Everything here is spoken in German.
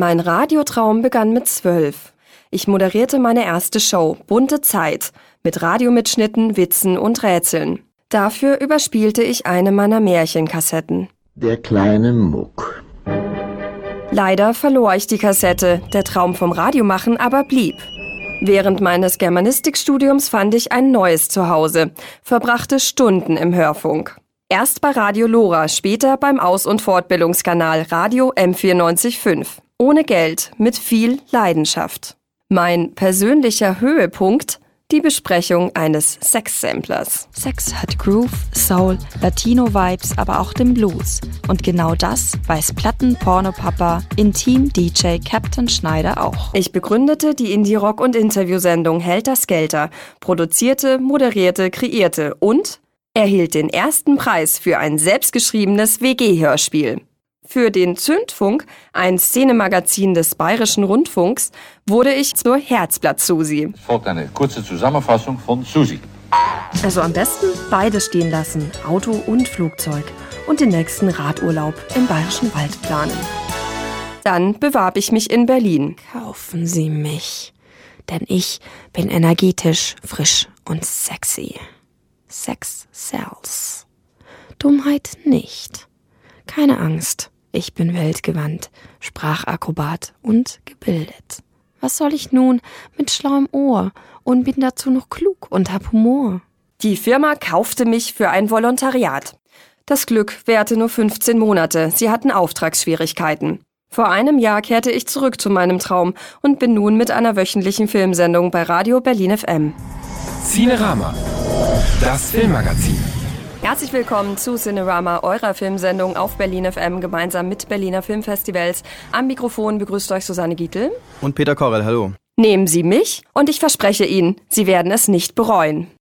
Mein Radiotraum begann mit 12. Ich moderierte meine erste Show, Bunte Zeit, mit Radiomitschnitten, Witzen und Rätseln. Dafür überspielte ich eine meiner Märchenkassetten. Der kleine Muck. Leider verlor ich die Kassette, der Traum vom Radiomachen aber blieb. Während meines Germanistikstudiums fand ich ein neues Zuhause, verbrachte Stunden im Hörfunk. Erst bei Radio Lora, später beim Aus- und Fortbildungskanal Radio M94.5. Ohne Geld, mit viel Leidenschaft. Mein persönlicher Höhepunkt, die Besprechung eines Sex-Samplers. Sex hat Groove, Soul, Latino-Vibes, aber auch den Blues. Und genau das weiß Platten-Porno-Papa, Intim-DJ Captain Schneider auch. Ich begründete die Indie-Rock- und Interviewsendung Helter Skelter, produzierte, moderierte, kreierte und erhielt den ersten Preis für ein selbstgeschriebenes WG-Hörspiel. Für den Zündfunk, ein Szenemagazin des Bayerischen Rundfunks, wurde ich zur Herzblatt-Susi. Es folgt eine kurze Zusammenfassung von Susi. Also am besten beides stehen lassen, Auto und Flugzeug, und den nächsten Radurlaub im Bayerischen Wald planen. Dann bewarb ich mich in Berlin. Kaufen Sie mich, denn ich bin energetisch, frisch und sexy. Sex sells. Dummheit nicht. Keine Angst. Ich bin weltgewandt, Sprachakrobat und gebildet. Was soll ich nun mit schlauem Ohr und bin dazu noch klug und hab Humor? Die Firma kaufte mich für ein Volontariat. Das Glück währte nur 15 Monate, sie hatten Auftragsschwierigkeiten. Vor einem Jahr kehrte ich zurück zu meinem Traum und bin nun mit einer wöchentlichen Filmsendung bei Radio Berlin FM. Cinerama, das Filmmagazin. Herzlich willkommen zu Cinerama, eurer Filmsendung auf Berlin FM gemeinsam mit Berliner Filmfestivals. Am Mikrofon begrüßt euch Susanne Gietl. Und Peter Korrell, hallo. Nehmen Sie mich und ich verspreche Ihnen, Sie werden es nicht bereuen.